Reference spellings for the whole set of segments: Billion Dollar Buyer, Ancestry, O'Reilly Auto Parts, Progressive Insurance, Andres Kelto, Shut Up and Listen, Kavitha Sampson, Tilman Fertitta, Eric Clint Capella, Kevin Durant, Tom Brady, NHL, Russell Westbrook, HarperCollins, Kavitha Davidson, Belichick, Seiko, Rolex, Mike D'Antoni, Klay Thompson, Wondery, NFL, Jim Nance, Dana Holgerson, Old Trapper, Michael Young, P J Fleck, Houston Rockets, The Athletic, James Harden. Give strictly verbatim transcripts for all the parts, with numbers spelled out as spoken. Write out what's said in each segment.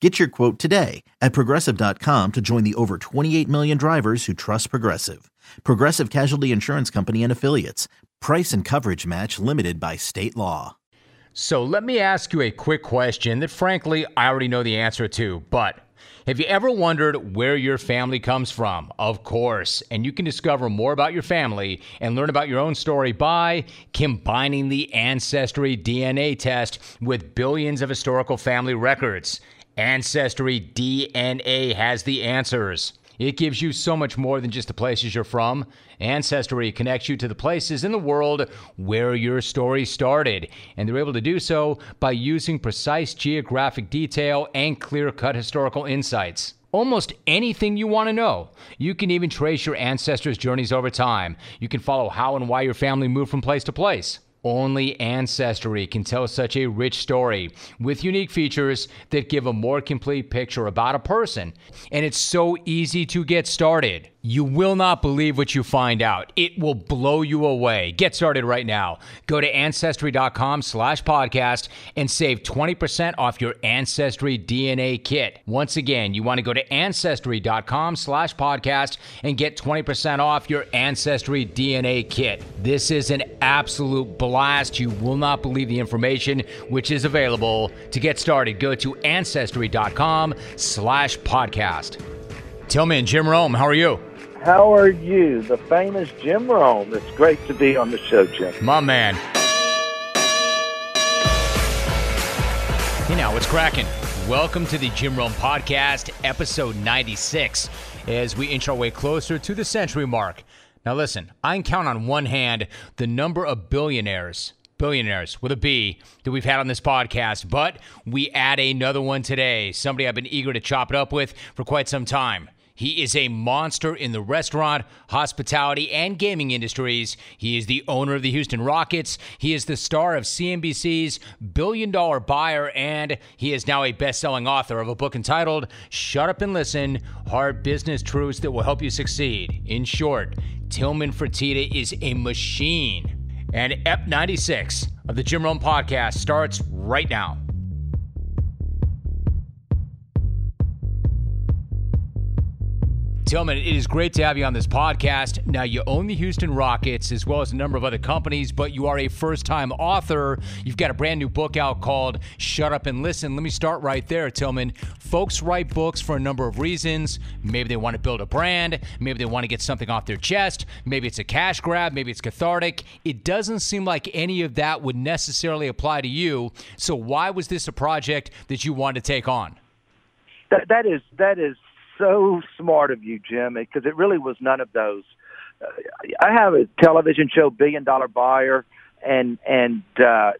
Get your quote today at Progressive dot com to join the over twenty-eight million drivers who trust Progressive. Progressive Casualty Insurance Company and Affiliates. Price and coverage match limited by state law. So let me ask you a quick question that, frankly, I already know the answer to, but have you ever wondered where your family comes from? Of course. And you can discover more about your family and learn about your own story by combining the Ancestry D N A test with billions of historical family records. Ancestry D N A has the answers. It gives you so much more than just the places you're from. Ancestry connects you to the places in the world where your story started, and they're able to do so by using precise geographic detail and clear-cut historical insights. Almost anything you want to know. You can even trace your ancestors' journeys over time. You can follow how and why your family moved from place to place. Only Ancestry can tell such a rich story with unique features that give a more complete picture about a person. And it's so easy to get started. You will not believe what you find out. It will blow you away. Get started right now. Go to Ancestry.com slash podcast and save twenty percent off your Ancestry D N A kit. Once again, you want to go to Ancestry.com slash podcast and get twenty percent off your Ancestry D N A kit. This is an absolute blast. Last, you will not believe the information which is available. To get started, go to Ancestry.com slash podcast. Tilman, Jim Rome, how are you? How are you? The famous Jim Rome. It's great to be on the show, Jim. My man. Hey now, what's cracking? Welcome to the Jim Rome Podcast, episode ninety-six, as we inch our way closer to the century mark. Now listen, I can count on one hand the number of billionaires, billionaires with a B, that we've had on this podcast, but we add another one today, somebody I've been eager to chop it up with for quite some time. He is a monster in the restaurant, hospitality, and gaming industries. He is the owner of the Houston Rockets. He is the star of C N B C's Billion Dollar Buyer, and he is now a best-selling author of a book entitled Shut Up and Listen, Hard Business Truths That Will Help You Succeed. In short, Tilman Fertitta is a machine. And Ep ninety-six of the Jim Rome Podcast starts right now. Tilman, it is great to have you on this podcast. Now, you own the Houston Rockets as well as a number of other companies, but you are a first-time author. You've got a brand new book out called Shut Up and Listen. Let me start right there, Tilman. Folks write books for a number of reasons. Maybe they want to build a brand. Maybe they want to get something off their chest. Maybe it's a cash grab. Maybe it's cathartic. It doesn't seem like any of that would necessarily apply to you. So why was this a project that you wanted to take on? That, that is, that is. So smart of you, Jim, because it really was none of those. Uh, I have a television show, Billion Dollar Buyer, and and uh,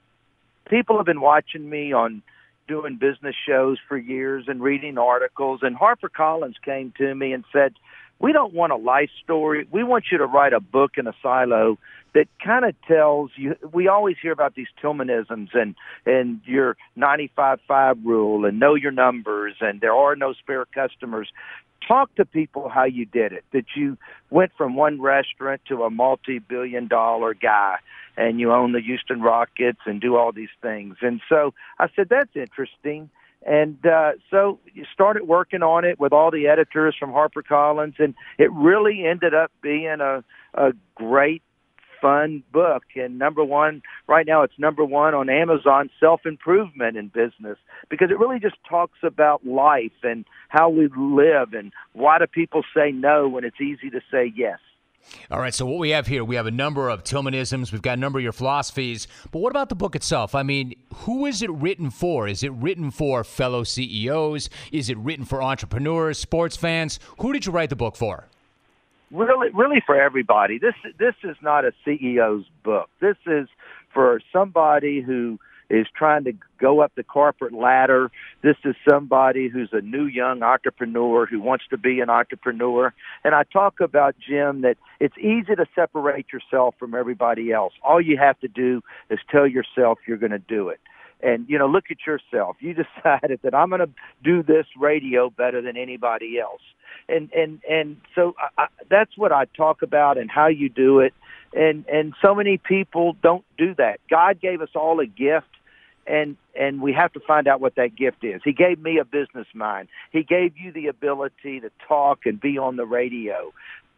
people have been watching me on doing business shows for years and reading articles. And HarperCollins came to me and said, "We don't want a life story. We want you to write a book in a silo that kind of tells you." We always hear about these Tilmanisms and, and your ninety-five five rule and know your numbers and there are no spare customers. Talk to people how you did it, that you went from one restaurant to a multi-billion dollar guy and you own the Houston Rockets and do all these things. And so I said, that's interesting. And uh, so you started working on it with all the editors from HarperCollins, and it really ended up being a, a great, fun book. And number one, right now it's number one on Amazon, self-improvement in business, because it really just talks about life and how we live and why do people say no when it's easy to say yes. All right, so what we have here, we have a number of Tilmanisms, we've got a number of your philosophies, but what about the book itself? I mean, who is it written for? Is it written for fellow C E Os? Is it written for entrepreneurs, sports fans? Who did you write the book for? Really, really for everybody. This this is not a C E O's book. This is for somebody who is trying to go up the corporate ladder. This is somebody who's a new young entrepreneur who wants to be an entrepreneur. And I talk about, Jim, that it's easy to separate yourself from everybody else. All you have to do is tell yourself you're going to do it. And, you know, look at yourself. You decided that I'm going to do this radio better than anybody else. And and, and so I, I, that's what I talk about and how you do it. And and so many people don't do that. God gave us all a gift, and and we have to find out what that gift is. He gave me a business mind. He gave you the ability to talk and be on the radio.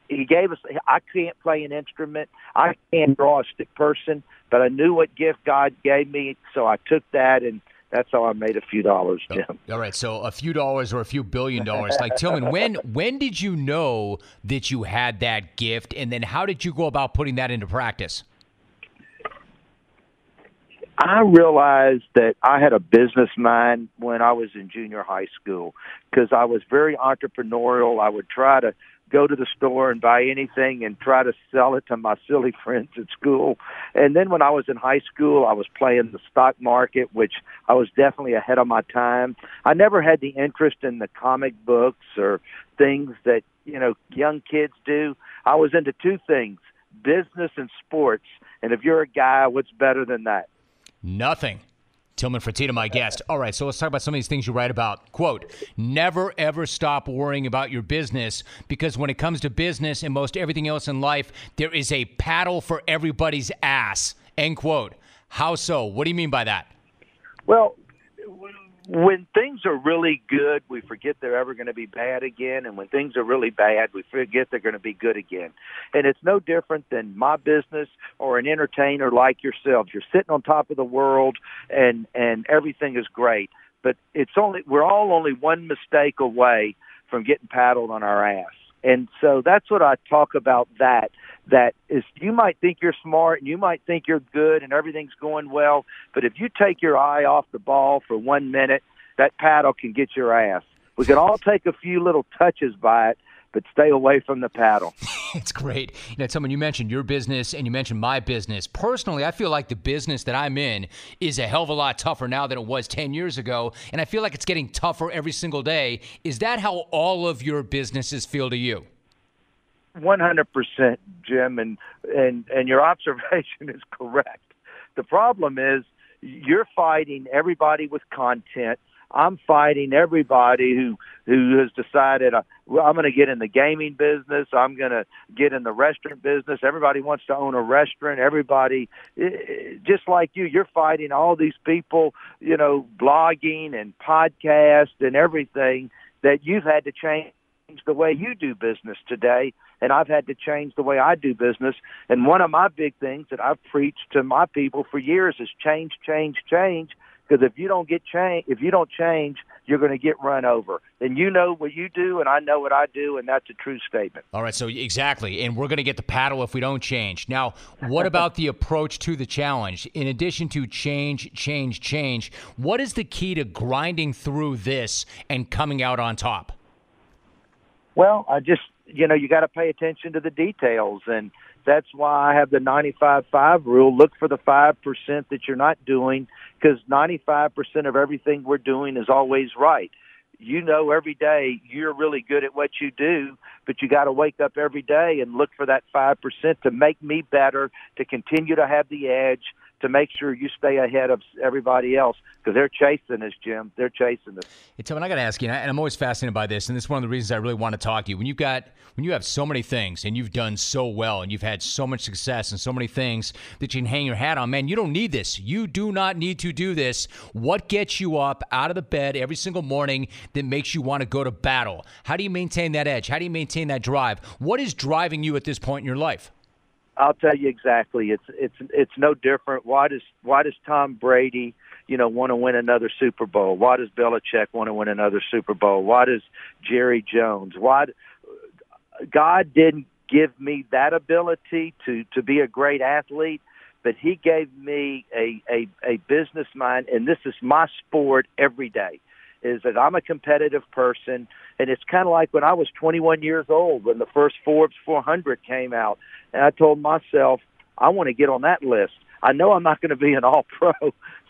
He gave us, I can't play an instrument. I can't draw a stick person, but I knew what gift God gave me, so I took that, and that's how I made a few dollars, Jim. All right, so a few dollars or a few billion dollars. Like, Tilman, when when did you know that you had that gift, and then how did you go about putting that into practice? I realized that I had a business mind when I was in junior high school because I was very entrepreneurial. I would try to go to the store and buy anything and try to sell it to my silly friends at school. And then when I was in high school, I was playing the stock market, which I was definitely ahead of my time. I never had the interest in the comic books or things that, you know, young kids do. I was into two things, business and sports. And if you're a guy, what's better than that? Nothing. Tilman Fertitta, my guest. All right, so let's talk about some of these things you write about. Quote, never, ever stop worrying about your business because when it comes to business and most everything else in life, there is a paddle for everybody's ass, end quote. How so? What do you mean by that? Well, when things are really good, we forget they're ever going to be bad again. And when things are really bad, we forget they're going to be good again. And it's no different than my business or an entertainer like yourselves. You're sitting on top of the world and, and everything is great. But it's only we're all only one mistake away from getting paddled on our ass. And so that's what I talk about that, that is you might think you're smart and you might think you're good and everything's going well, but if you take your eye off the ball for one minute, that paddle can get your ass. We can all take a few little touches by it, but stay away from the paddle. It's great. You know, Tilman, you mentioned your business and you mentioned my business. Personally, I feel like the business that I'm in is a hell of a lot tougher now than it was ten years ago, and I feel like it's getting tougher every single day. Is that how all of your businesses feel to you? one hundred percent, Jim, and, and, and your observation is correct. The problem is you're fighting everybody with content. I'm fighting everybody who who has decided uh, well, I'm going to get in the gaming business. I'm going to get in the restaurant business. Everybody wants to own a restaurant. Everybody, just like you, you're fighting all these people, you know, blogging and podcasts and everything that you've had to change the way you do business today. And I've had to change the way I do business. And one of my big things that I've preached to my people for years is change, change, change. Because if you don't get change, if you don't change, you're going to get run over. And you know what you do, and I know what I do, and that's a true statement. All right, so exactly, and we're going to get the paddle if we don't change. Now, what about the approach to the challenge? In addition to change, change, change, what is the key to grinding through this and coming out on top? Well, I just, you know, you got to pay attention to the details, and that's why I have the ninety-five five rule. Look for the five percent that you're not doing because ninety-five percent of everything we're doing is always right. You know every day you're really good at what you do, but you got to wake up every day and look for that five percent to make me better, to continue to have the edge, to make sure you stay ahead of everybody else because they're chasing us, Jim. They're chasing us. Hey, Tilman, I got to ask you, and I'm always fascinated by this, and this is one of the reasons I really want to talk to you. When you've got, when you have so many things and you've done so well and you've had so much success and so many things that you can hang your hat on, man, you don't need this. You do not need to do this. What gets you up out of the bed every single morning that makes you want to go to battle? How do you maintain that edge? How do you maintain that drive? What is driving you at this point in your life? I'll tell you exactly. It's it's it's no different. Why does why does Tom Brady, you know, want to win another Super Bowl? Why does Belichick want to win another Super Bowl? Why does Jerry Jones? Why God didn't give me that ability to, to be a great athlete, but He gave me a, a a business mind, and this is my sport every day. Is that I'm a competitive person, and it's kind of like when I was twenty-one years old when the first Forbes four hundred came out, and I told myself, I want to get on that list. I know I'm not going to be an all-pro,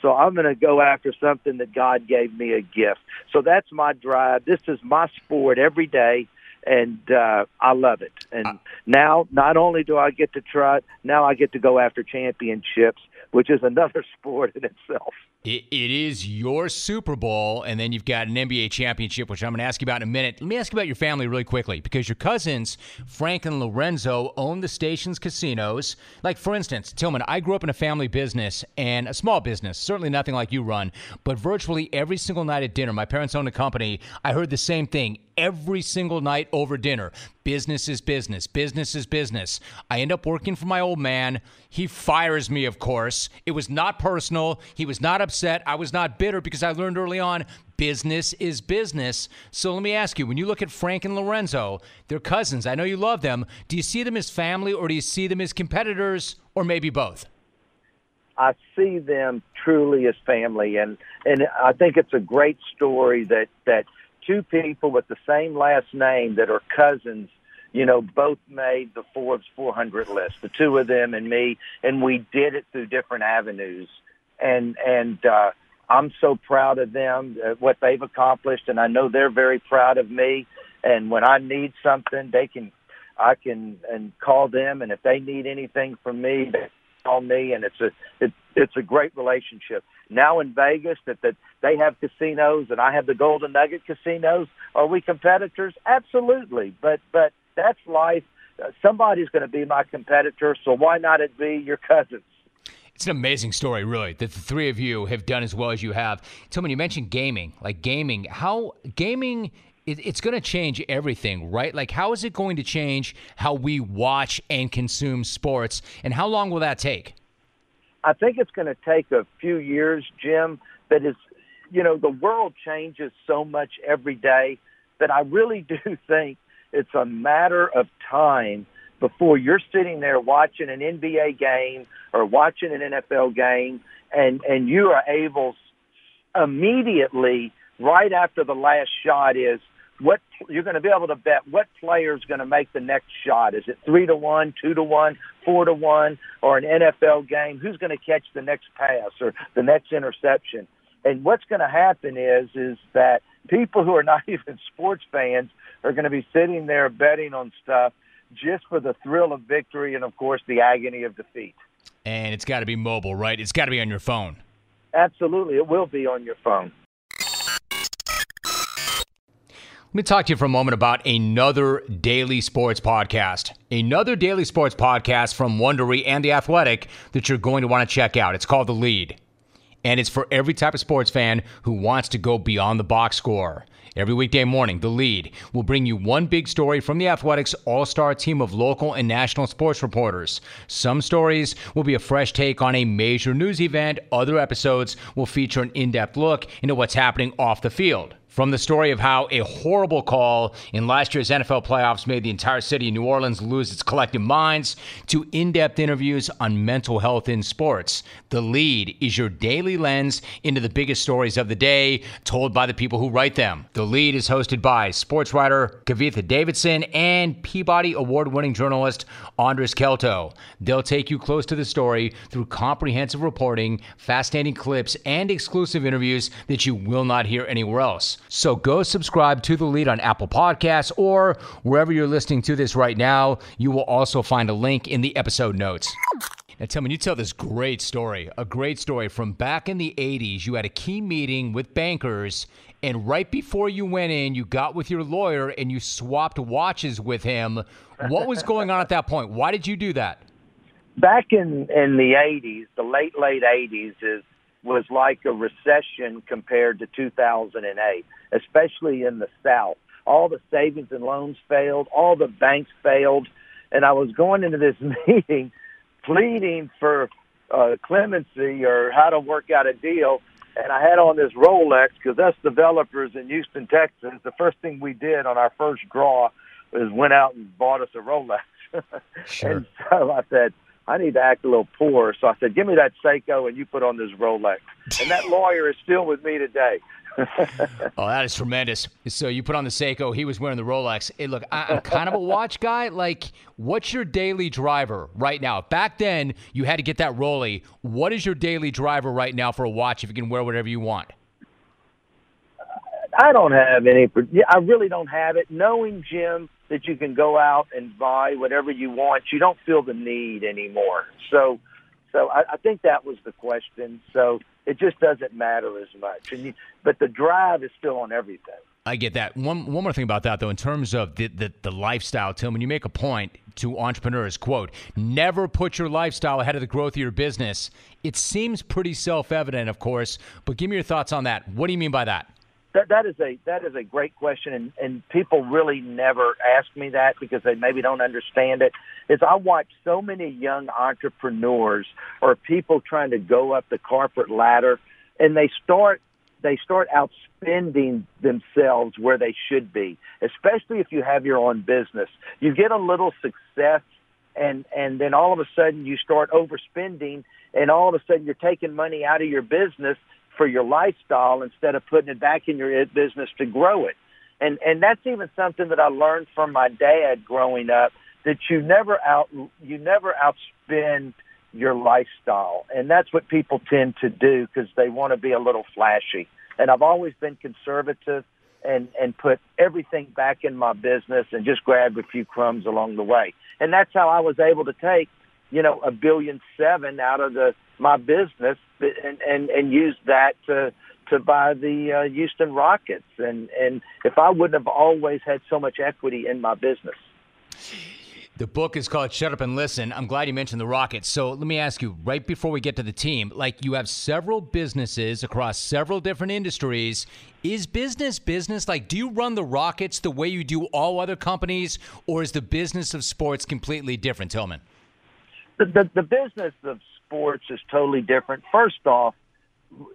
so I'm going to go after something that God gave me a gift. So that's my drive. This is my sport every day, and uh, I love it. And I, now not only do I get to try, now I get to go after championships, which is another sport in itself. It, it is your Super Bowl, and then you've got an N B A championship, which I'm going to ask you about in a minute. Let me ask you about your family really quickly, because your cousins, Frank and Lorenzo, own the station's casinos. Like, for instance, Tilman, I grew up in a family business, and a small business, certainly nothing like you run, but virtually every single night at dinner, my parents owned a company, I heard the same thing every single night over dinner. Business is business. Business is business. I end up working for my old man. He fires me, of course. It was not personal. He was not upset. I was not bitter, because I learned early on, business is business. So let me ask you, when you look at Frank and Lorenzo, they're cousins. I know you love them. Do you see them as family, or do you see them as competitors, or maybe both? I see them truly as family, and, and I think it's a great story that, that two people with the same last name that are cousins, you know, both made the Forbes four hundred list, the two of them and me, and we did it through different avenues. And and uh, I'm so proud of them, uh, what they've accomplished, and I know they're very proud of me. And when I need something, they can, I can and call them, and if they need anything from me, they call me, and it's a it, it's a great relationship. Now in Vegas, that that they have casinos and I have the Golden Nugget casinos. Are we competitors? Absolutely, but but that's life. Uh, somebody's going to be my competitor, so why not it be your cousins? It's an amazing story, really, that the three of you have done as well as you have. Tilman, you mentioned gaming, like gaming. How gaming, it, it's going to change everything, right? Like, how is it going to change how we watch and consume sports, and how long will that take? I think it's going to take a few years, Jim. That is, you know, the world changes so much every day that I really do think it's a matter of time before you're sitting there watching an N B A game or watching an N F L game, and, and you are able immediately, right after the last shot is, what you're going to be able to bet what player is going to make the next shot. Is it three to one, two to one, four to one, or an N F L game? Who's going to catch the next pass or the next interception? And what's going to happen is is that people who are not even sports fans are going to be sitting there betting on stuff just for the thrill of victory and, of course, the agony of defeat. And it's got to be mobile, right? It's got to be on your phone. Absolutely. It will be on your phone. Let me talk to you for a moment about another daily sports podcast. Another daily sports podcast from Wondery and The Athletic that you're going to want to check out. It's called The Lead. And it's for every type of sports fan who wants to go beyond the box score. Every weekday morning, The Lead will bring you one big story from The Athletic's all-star team of local and national sports reporters. Some stories will be a fresh take on a major news event. Other episodes will feature an in-depth look into what's happening off the field. From the story of how a horrible call in last year's N F L playoffs made the entire city of New Orleans lose its collective minds, to in-depth interviews on mental health in sports. The Lead is your daily lens into the biggest stories of the day, told by the people who write them. The Lead is hosted by sports writer Kavitha Davidson and Peabody Award-winning journalist Andres Kelto. They'll take you close to the story through comprehensive reporting, fascinating clips, and exclusive interviews that you will not hear anywhere else. So go subscribe to The Lead on Apple Podcasts or wherever you're listening to this right now. You will also find a link in the episode notes. Now, Tilman, you tell this great story, a great story from back in the eighties. You had a key meeting with bankers, and right before you went in, you got with your lawyer and you swapped watches with him. What was going on at that point? Why did you do that? Back in, in the eighties, the late, late eighties is was like a recession compared to two thousand eight, especially in the South. All the savings and loans failed. All the banks failed. And I was going into this meeting pleading for uh, clemency or how to work out a deal. And I had on this Rolex because us developers in Houston, Texas, the first thing we did on our first draw is went out and bought us a Rolex. Sure. And so I said, I need to act a little poor. So I said, give me that Seiko, and you put on this Rolex. And that lawyer is still with me today. Oh, that is tremendous. So you put on the Seiko. He was wearing the Rolex. Hey, look, I, I'm kind of a watch guy. Like, what's your daily driver right now? Back then, you had to get that Rollie. What is your daily driver right now for a watch if you can wear whatever you want? I don't have any. I really don't have it. Knowing, Jim, that you can go out and buy whatever you want, you don't feel the need anymore. So so I, I think that was the question. So it just doesn't matter as much. And you, but the drive is still on everything. I get that. One one more thing about that, though, in terms of the, the, the lifestyle, Tim, when you make a point to entrepreneurs, quote, never put your lifestyle ahead of the growth of your business. It seems pretty self-evident, of course, but give me your thoughts on that. What do you mean by that? That, that is a that is a great question, and, and people really never ask me that because they maybe don't understand it. Is I watch so many young entrepreneurs or people trying to go up the corporate ladder, and they start they start outspending themselves where they should be. Especially if you have your own business, you get a little success, and and then all of a sudden you start overspending, and all of a sudden you're taking money out of your business for your lifestyle instead of putting it back in your business to grow it. And and that's even something that I learned from my dad growing up, that you never out you never outspend your lifestyle. And that's what people tend to do because they want to be a little flashy. And I've always been conservative and, and put everything back in my business and just grabbed a few crumbs along the way. And that's how I was able to take, you know, a billion seven out of the my business and, and, and use that to to buy the uh, Houston Rockets. And, and if I wouldn't have always had so much equity in my business. The book is called Shut Up and Listen. I'm glad you mentioned the Rockets. So let me ask you, right before we get to the team, like you have several businesses across several different industries. Is business business? Like, do you run the Rockets the way you do all other companies, or is the business of sports completely different, Tilman? The, the, the business of sports is totally different. First off,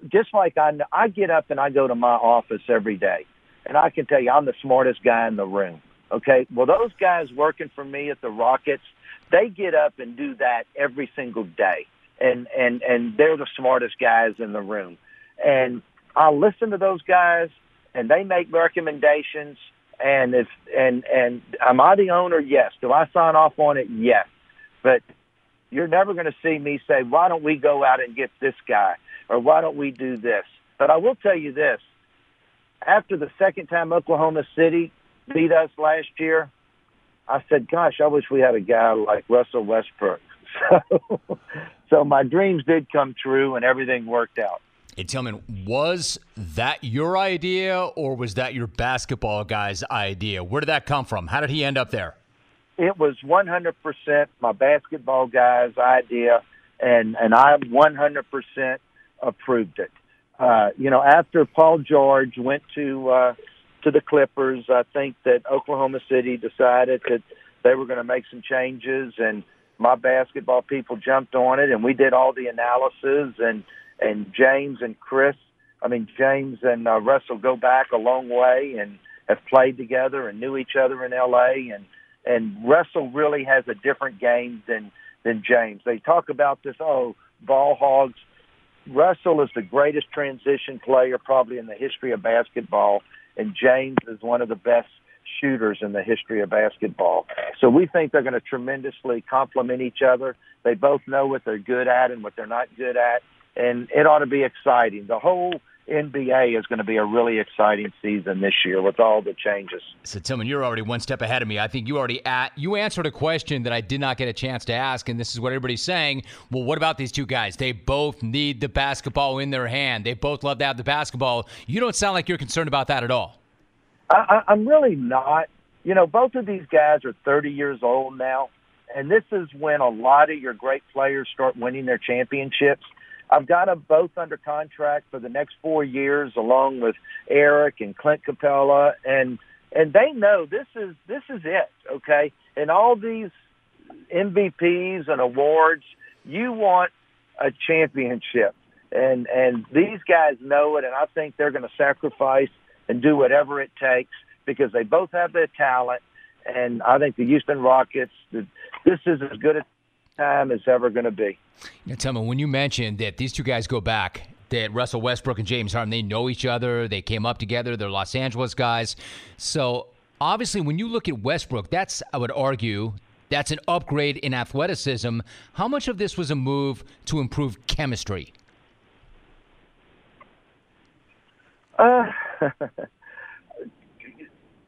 just like I, I get up and I go to my office every day, and I can tell you I'm the smartest guy in the room, okay? Well, those guys working for me at the Rockets, they get up and do that every single day, and, and, and they're the smartest guys in the room. And I listen to those guys, and they make recommendations, and, if, and, and am I the owner? Yes. Do I sign off on it? Yes. But you're never going to see me say, why don't we go out and get this guy, or why don't we do this? But I will tell you this. After the second time Oklahoma City beat us last year, I said, gosh, I wish we had a guy like Russell Westbrook. So, so my dreams did come true, and everything worked out. Hey, Tilman, was that your idea, or was that your basketball guy's idea? Where did that come from? How did he end up there? It was one hundred percent my basketball guy's idea, and, and I one hundred percent approved it. Uh, you know, after Paul George went to uh, to the Clippers, I think that Oklahoma City decided that they were going to make some changes, and my basketball people jumped on it, and we did all the analysis, and, and James and Chris, I mean, James and uh, Russell go back a long way and have played together and knew each other in L A, and And Russell really has a different game than, than James. They talk about this, oh, ball hogs. Russell is the greatest transition player probably in the history of basketball, and James is one of the best shooters in the history of basketball. So we think they're going to tremendously complement each other. They both know what they're good at and what they're not good at, and it ought to be exciting. The whole N B A is going to be a really exciting season this year with all the changes. So, Tilman, you're already one step ahead of me. I think you already at, you answered a question that I did not get a chance to ask, and this is what everybody's saying. Well, what about these two guys? They both need the basketball in their hand. They both love to have the basketball. You don't sound like you're concerned about that at all. I, I'm really not. You know, both of these guys are thirty years old now, and this is when a lot of your great players start winning their championships. I've got them both under contract for the next four years, along with Eric and Clint Capella, and and they know this is this is it, okay? And all these M V Ps and awards, you want a championship, and and these guys know it, and I think they're going to sacrifice and do whatever it takes because they both have their talent, and I think the Houston Rockets, this is as good a time as ever going to be. Now, Tilman, when you mentioned that these two guys go back that Russell Westbrook and James Harden, they know each other. They came up together. They're Los Angeles guys. So obviously when you look at Westbrook, that's, I would argue, that's an upgrade in athleticism. How much of this was a move to improve chemistry? Uh,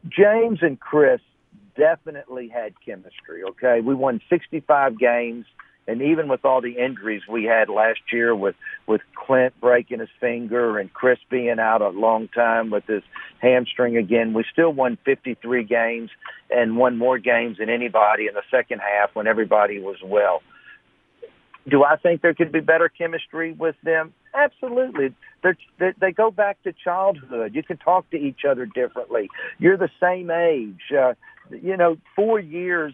James and Chris definitely had chemistry, okay? We won sixty-five games, and even with all the injuries we had last year with, with Clint breaking his finger and Chris being out a long time with his hamstring again, we still won fifty-three games and won more games than anybody in the second half when everybody was well. Do I think there could be better chemistry with them? Absolutely. They're, they go back to childhood. You can talk to each other differently. You're the same age. Uh, you know, four years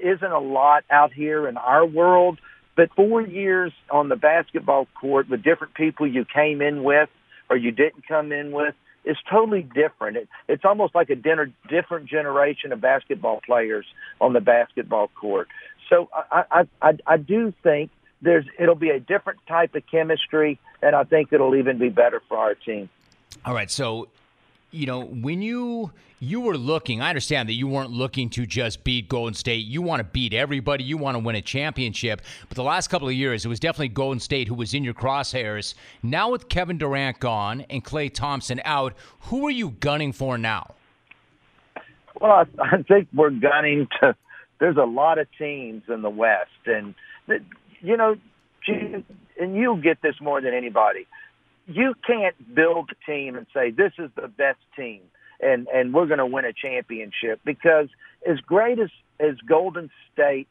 isn't a lot out here in our world, but four years on the basketball court with different people you came in with or you didn't come in with is totally different. It, it's almost like a dinner, different generation of basketball players on the basketball court. So I, I, I, I do think There's, it'll be a different type of chemistry, and I think it'll even be better for our team. All right, so, you know, when you you were looking, I understand that you weren't looking to just beat Golden State. You want to beat everybody. You want to win a championship. But the last couple of years, it was definitely Golden State who was in your crosshairs. Now with Kevin Durant gone and Klay Thompson out, who are you gunning for now? Well, I, I think we're gunning to – there's a lot of teams in the West, and the, You know, and you'll get this more than anybody. You can't build a team and say, this is the best team, and, and we're going to win a championship. Because as great as, as Golden State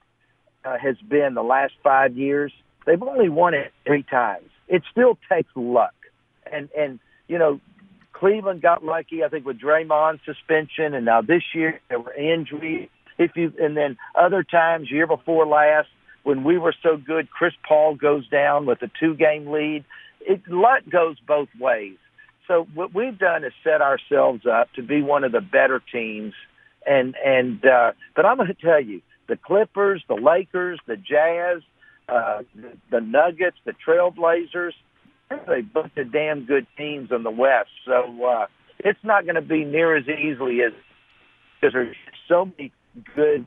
uh, has been the last five years, they've only won it three times. It still takes luck. And, and you know, Cleveland got lucky, I think, with Draymond's suspension, and now this year there were injuries. If you, and then other times, year before last, when we were so good, Chris Paul goes down with a two-game lead. It, luck goes both ways. So what we've done is set ourselves up to be one of the better teams. And and uh, but I'm going to tell you, the Clippers, the Lakers, the Jazz, uh, the, the Nuggets, the Trailblazers, they're a bunch of damn good teams in the West. So uh, it's not going to be near as easily as because there's so many good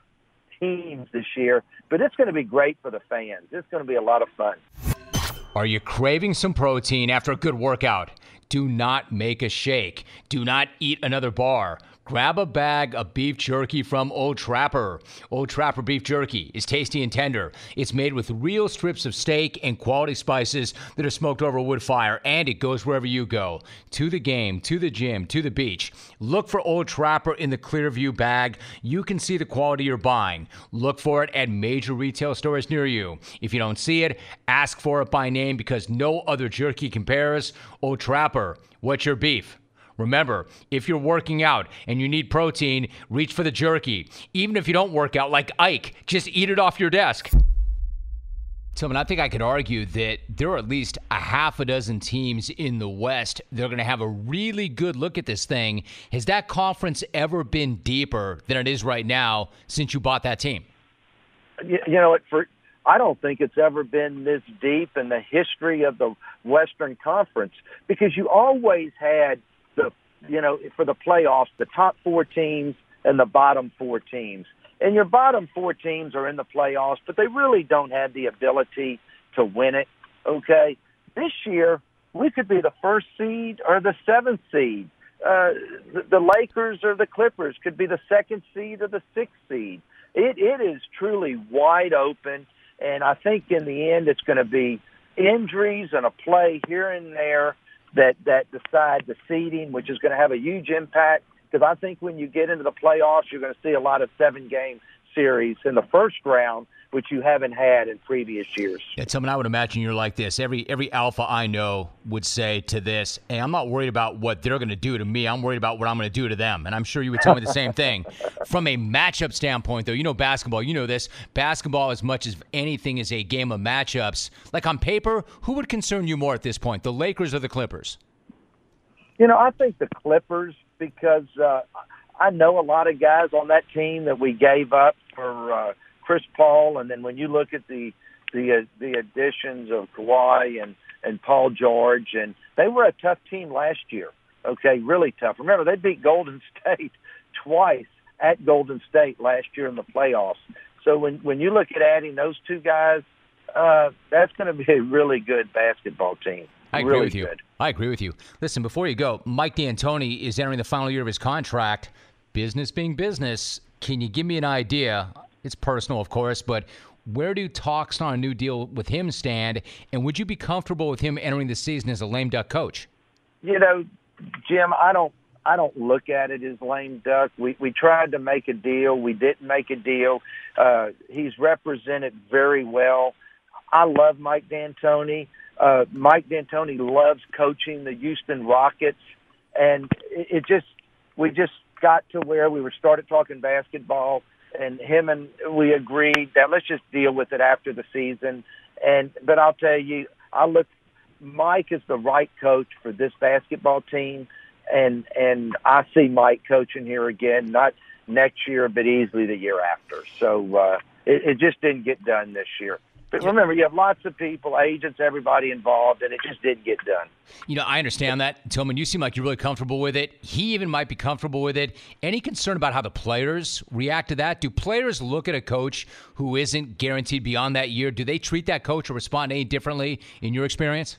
teams this year, but it's going to be great for the fans. It's going to be a lot of fun. Are you craving some protein after a good workout? Do not make a shake. Do not eat another bar. Grab a bag of beef jerky from Old Trapper. Old Trapper beef jerky is tasty and tender. It's made with real strips of steak and quality spices that are smoked over a wood fire, and it goes wherever you go. To the game, to the gym, to the beach. Look for Old Trapper in the Clearview bag. You can see the quality you're buying. Look for it at major retail stores near you. If you don't see it, ask for it by name because no other jerky compares. Old Trapper, what's your beef? Remember, if you're working out and you need protein, reach for the jerky. Even if you don't work out like Ike, just eat it off your desk. Tilman, I think I could argue that there are at least a half a dozen teams in the West that are going to have a really good look at this thing. Has that conference ever been deeper than it is right now since you bought that team? You, you know, it, for, I don't think it's ever been this deep in the history of the Western Conference because you always had The, you know, for the playoffs, the top four teams and the bottom four teams. And your bottom four teams are in the playoffs, but they really don't have the ability to win it, okay? This year, we could be the first seed or the seventh seed. Uh, the, the Lakers or the Clippers could be the second seed or the sixth seed. It, it is truly wide open, and I think in the end it's going to be injuries and a play here and there that that decide the seeding, which is going to have a huge impact because I think when you get into the playoffs, you're going to see a lot of seven-game series in the first round, which you haven't had in previous years. It's something I would imagine you're like this. Every every alpha I know would say to this, hey, I'm not worried about what they're going to do to me. I'm worried about what I'm going to do to them. And I'm sure you would tell me the same thing. From a matchup standpoint, though, you know basketball. You know this. Basketball, as much as anything, is a game of matchups. Like on paper, who would concern you more at this point, the Lakers or the Clippers? You know, I think the Clippers because uh, I know a lot of guys on that team that we gave up for uh, – Chris Paul, and then when you look at the the the additions of Kawhi and, and Paul George, and they were a tough team last year, okay, really tough. Remember, they beat Golden State twice at Golden State last year in the playoffs. So when, when you look at adding those two guys, uh, that's going to be a really good basketball team. I agree really with you. Good. I agree with you. Listen, before you go, Mike D'Antoni is entering the final year of his contract. Business being business, can you give me an idea? It's personal, of course, but where do talks on a new deal with him stand? And would you be comfortable with him entering the season as a lame duck coach? You know, Jim, I don't I don't look at it as lame duck. We we tried to make a deal. We didn't make a deal. Uh, he's represented very well. I love Mike D'Antoni. Uh, Mike D'Antoni loves coaching the Houston Rockets. And it, it just we just got to where we were started talking basketball, and him and we agreed that let's just deal with it after the season. And but I'll tell you, I look, Mike is the right coach for this basketball team, and and I see Mike coaching here again, not next year, but easily the year after. So uh, it, it just didn't get done this year. But remember, you have lots of people, agents, everybody involved, and it just didn't get done. You know, I understand that. Tilman, you seem like you're really comfortable with it. He even might be comfortable with it. Any concern about how the players react to that? Do players look at a coach who isn't guaranteed beyond that year? Do they treat that coach or respond any differently in your experience?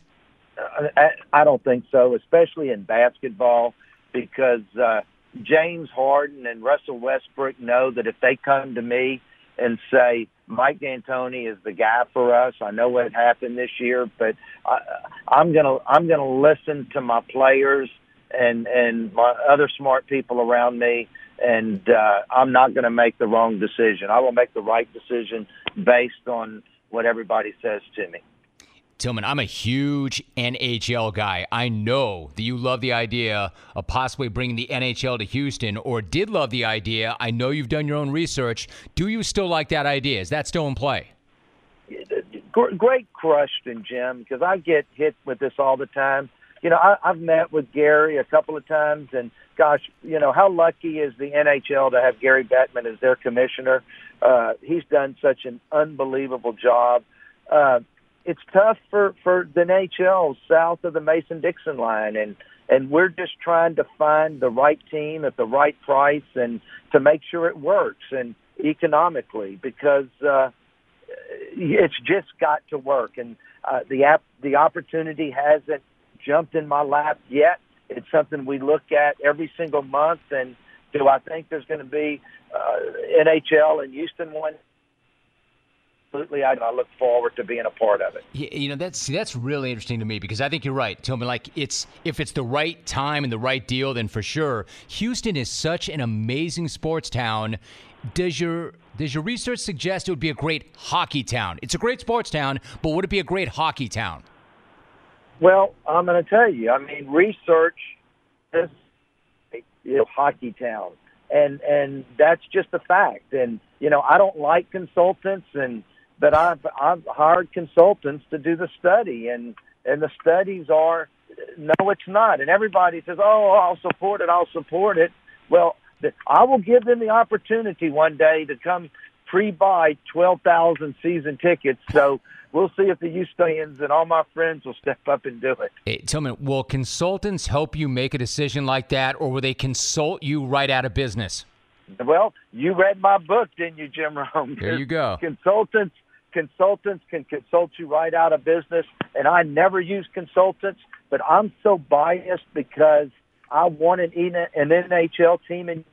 Uh, I, I don't think so, especially in basketball, because uh, James Harden and Russell Westbrook know that if they come to me and say, Mike D'Antoni is the guy for us. I know what happened this year, but I, I'm gonna I'm gonna listen to my players and and my other smart people around me, and uh, I'm not gonna make the wrong decision. I will make the right decision based on what everybody says to me. Tilman, I'm a huge N H L guy. I know that you love the idea of possibly bringing the N H L to Houston, or did love the idea. I know you've done your own research. Do you still like that idea? Is that still in play? Great question, Jim, because I get hit with this all the time. You know, I, I've met with Gary a couple of times, and gosh, you know, how lucky is the N H L to have Gary Bettman as their commissioner? Uh, he's done such an unbelievable job. Uh, It's tough for, for the N H L south of the Mason-Dixon line, and, and we're just trying to find the right team at the right price and to make sure it works and economically, because uh, it's just got to work. And uh, the ap- the opportunity hasn't jumped in my lap yet. It's something we look at every single month. And do I think there's going to be uh, N H L in Houston one? Absolutely, I look forward to being a part of it. You know, that's that's really interesting to me, because I think you're right, Tilman. Like, it's if it's the right time and the right deal, then for sure. Houston is such an amazing sports town. Does your does your research suggest it would be a great hockey town? It's a great sports town, but would it be a great hockey town? Well, I'm going to tell you. I mean, research is you know, hockey town, and and that's just a fact. And you know, I don't like consultants and. But I've, I've hired consultants to do the study, and, and the studies are, no, it's not. And everybody says, oh, I'll support it, I'll support it. Well, the, I will give them the opportunity one day to come pre-buy twelve thousand season tickets. So we'll see if the Houstonians and all my friends will step up and do it. Hey, Tilman, will consultants help you make a decision like that, or will they consult you right out of business? Well, you read my book, didn't you, Jim Rome? There you go. Consultants. Consultants can consult you right out of business, and I never use consultants, but I'm so biased because I want an N H L team in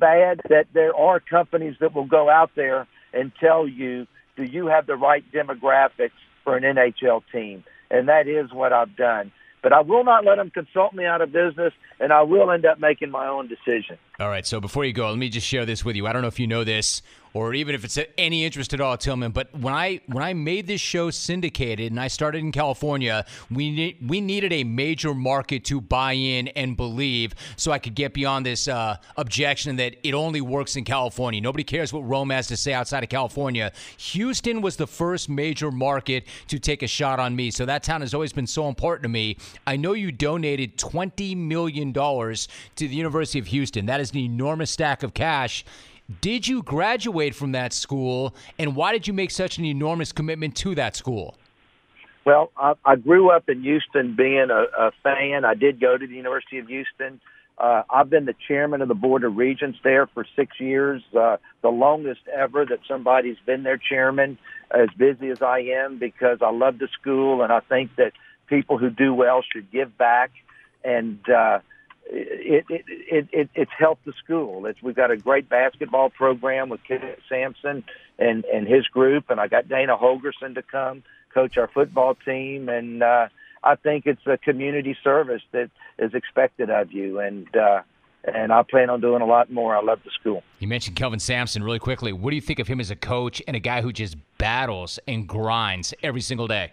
bad that there are companies that will go out there and tell you, do you have the right demographics for an N H L team? And that is what I've done. But I will not let them consult me out of business, and I will end up making my own decision. All right, so before you go, let me just share this with you. I don't know if you know this, or even if it's any interest at all, Tilman, but when I when I made this show syndicated and I started in California, we need, we needed a major market to buy in and believe, so I could get beyond this uh, objection that it only works in California. Nobody cares what Rome has to say outside of California. Houston was the first major market to take a shot on me, so that town has always been so important to me. I know you donated twenty million dollars to the University of Houston. That is an enormous stack of cash. Did you graduate from that school, and why did you make such an enormous commitment to that school? Well, I, I grew up in Houston being a, a fan. I did go to the University of Houston. Uh, I've been the chairman of the Board of Regents there for six years, uh, the longest ever that somebody's been their chairman, as busy as I am, because I love the school, and I think that people who do well should give back, and uh, it, it, it, it, it's helped the school. It's, we've got a great basketball program with Kavitha Sampson and, and his group, and I got Dana Holgerson to come coach our football team, and uh, I think it's a community service that is expected of you, and uh, and I plan on doing a lot more. I love the school. You mentioned Kelvin Sampson really quickly. What do you think of him as a coach and a guy who just battles and grinds every single day?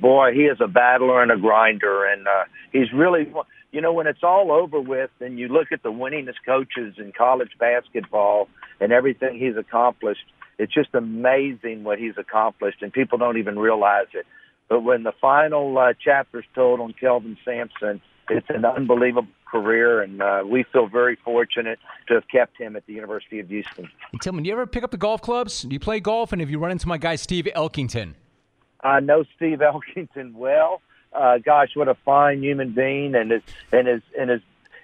Boy, he is a battler and a grinder, and uh, he's really, you know, when it's all over with and you look at the winningest coaches in college basketball and everything he's accomplished, it's just amazing what he's accomplished, and people don't even realize it. But when the final uh, chapter's told on Kelvin Sampson, it's an unbelievable career, and uh, we feel very fortunate to have kept him at the University of Houston. And Tilman, do you ever pick up the golf clubs? Do you play golf, and have you run into my guy Steve Elkington? I know Steve Elkington well. Uh, gosh, what a fine human being, and his, and his, and his,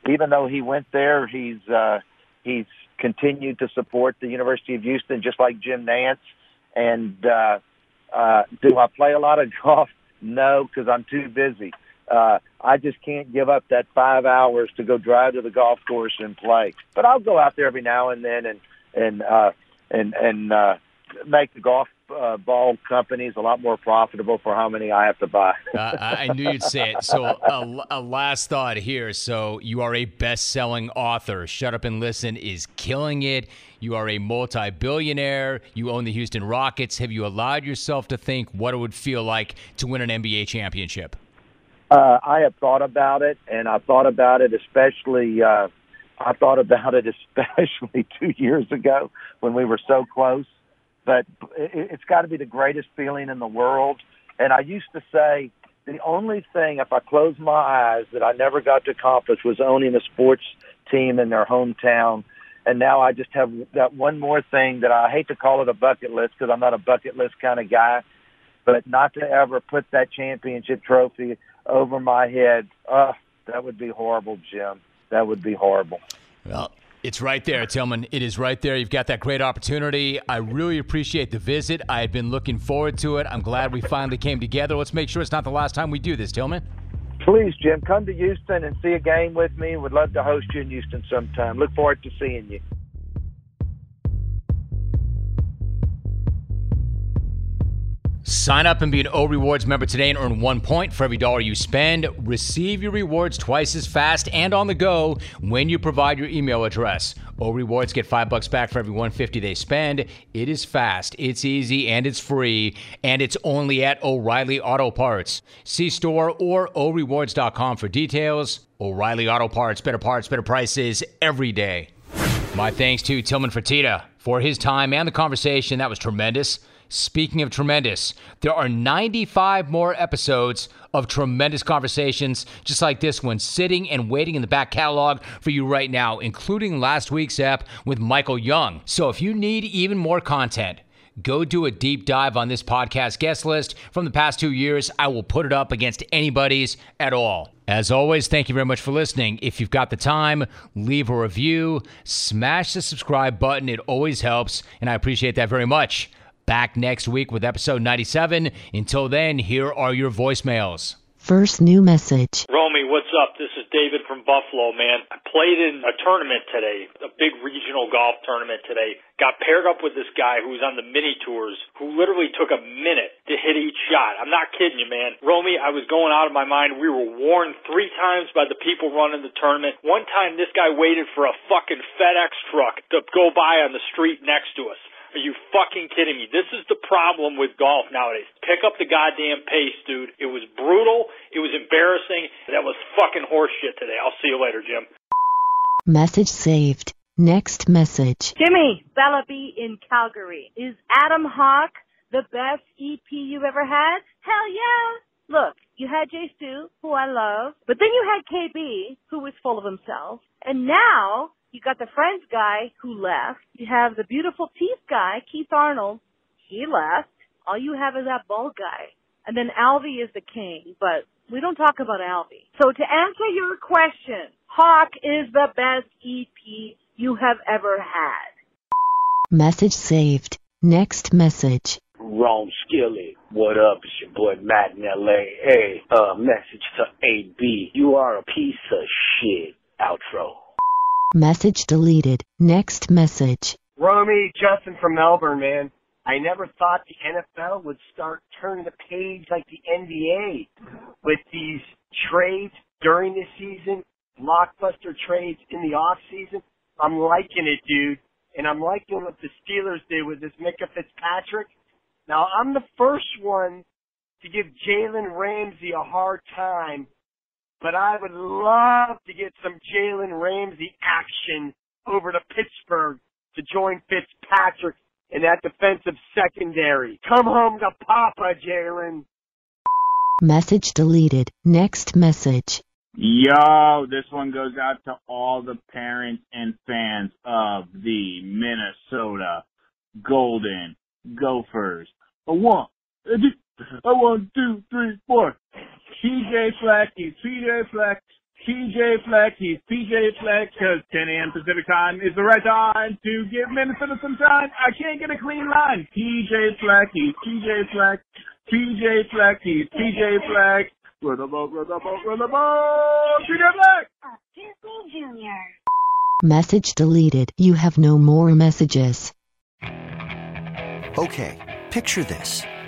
even though he went there, he's uh, he's continued to support the University of Houston, just like Jim Nance. And uh, uh, do I play a lot of golf? No, because I'm too busy. Uh, I just can't give up that five hours to go drive to the golf course and play. But I'll go out there every now and then and and uh, and and uh, make the golf uh, ball companies a lot more profitable for how many I have to buy. uh, I knew you'd say it. So a, a last thought here. So you are a best-selling author. Shut Up and Listen is killing it. You are a multi-billionaire. You own the Houston Rockets. Have you allowed yourself to think what it would feel like to win an N B A championship? Uh, I have thought about it, and I thought about it especially uh, I thought about it especially two years ago when we were so close. But it's got to be the greatest feeling in the world. And I used to say the only thing, if I closed my eyes, that I never got to accomplish was owning a sports team in their hometown. And now I just have that one more thing that I hate to call it a bucket list, because I'm not a bucket list kind of guy, but not to ever put that championship trophy over my head. Oh, that would be horrible, Jim. That would be horrible. Well, it's right there, Tilman. It is right there. You've got that great opportunity. I really appreciate the visit. I had been looking forward to it. I'm glad we finally came together. Let's make sure it's not the last time we do this, Tilman. Please, Jim, come to Houston and see a game with me. Would love to host you in Houston sometime. Look forward to seeing you. Sign up and be an O Rewards member today and earn one point for every dollar you spend. Receive your rewards twice as fast and on the go when you provide your email address. O Rewards get five bucks back for every one hundred fifty dollars they spend. It is fast, it's easy, and it's free, and it's only at O'Reilly Auto Parts. See store or O Rewards dot com for details. O'Reilly Auto Parts, better parts, better prices every day. My thanks to Tilman Fertitta for his time and the conversation. That was tremendous. Speaking of tremendous, there are ninety-five more episodes of tremendous conversations just like this one sitting and waiting in the back catalog for you right now, including last week's ep with Michael Young. So if you need even more content, go do a deep dive on this podcast guest list from the past two years. I will put it up against anybody's at all. As always, thank you very much for listening. If you've got the time, leave a review, smash the subscribe button. It always helps, and I appreciate that very much. Back next week with episode ninety-seven. Until then, here are your voicemails. First new message. Romy, what's up? This is David from Buffalo, man. I played in a tournament today, a big regional golf tournament today. Got paired up with this guy who was on the mini tours who literally took a minute to hit each shot. I'm not kidding you, man. Romy, I was going out of my mind. We were warned three times by the people running the tournament. One time, this guy waited for a fucking FedEx truck to go by on the street next to us. Are you fucking kidding me? This is the problem with golf nowadays. Pick up the goddamn pace, dude. It was brutal. It was embarrassing. That was fucking horseshit today. I'll see you later, Jim. Message saved. Next message. Jimmy, Bella B in Calgary. Is Adam Hawk the best E P you've ever had? Hell yeah. Look, you had Jay Stu, who I love, but then you had K B, who was full of himself, and now You got the friends guy who left. You have the beautiful teeth guy, Keith Arnold. He left. All you have is that bald guy. And then Alvey is the king, but we don't talk about Alvey. So to answer your question, Hawk is the best E P you have ever had. Message saved. Next message. Rome Skillet. What up? It's your boy Matt in L A. Hey, uh, message to A B. You are a piece of shit. Outro. Message deleted. Next message. Romy, Justin from Melbourne, man. I never thought the N F L would start turning the page like the N B A with these trades during the season, blockbuster trades in the off season. I'm liking it, dude, and I'm liking what the Steelers did with this Micah Fitzpatrick. Now, I'm the first one to give Jalen Ramsey a hard time, but I would love to get some Jalen Ramsey action over to Pittsburgh to join Fitzpatrick in that defensive secondary. Come home to Papa, Jalen. Message deleted. Next message. Yo, this one goes out to all the parents and fans of the Minnesota Golden Gophers. A one, a two, a one, two, three, four. P J Fleck, he's P J Fleck. P J Fleck, he's P J Fleck, because ten a.m. Pacific time is the right time to give Minnesota some time. I can't get a clean line. P J Fleck, he's P J Fleck. P J Fleck, he's P J Fleck. Run the ball, run the ball, run the ball. P J Fleck. Oh, Disney Junior. Message deleted. You have no more messages. Okay, picture this.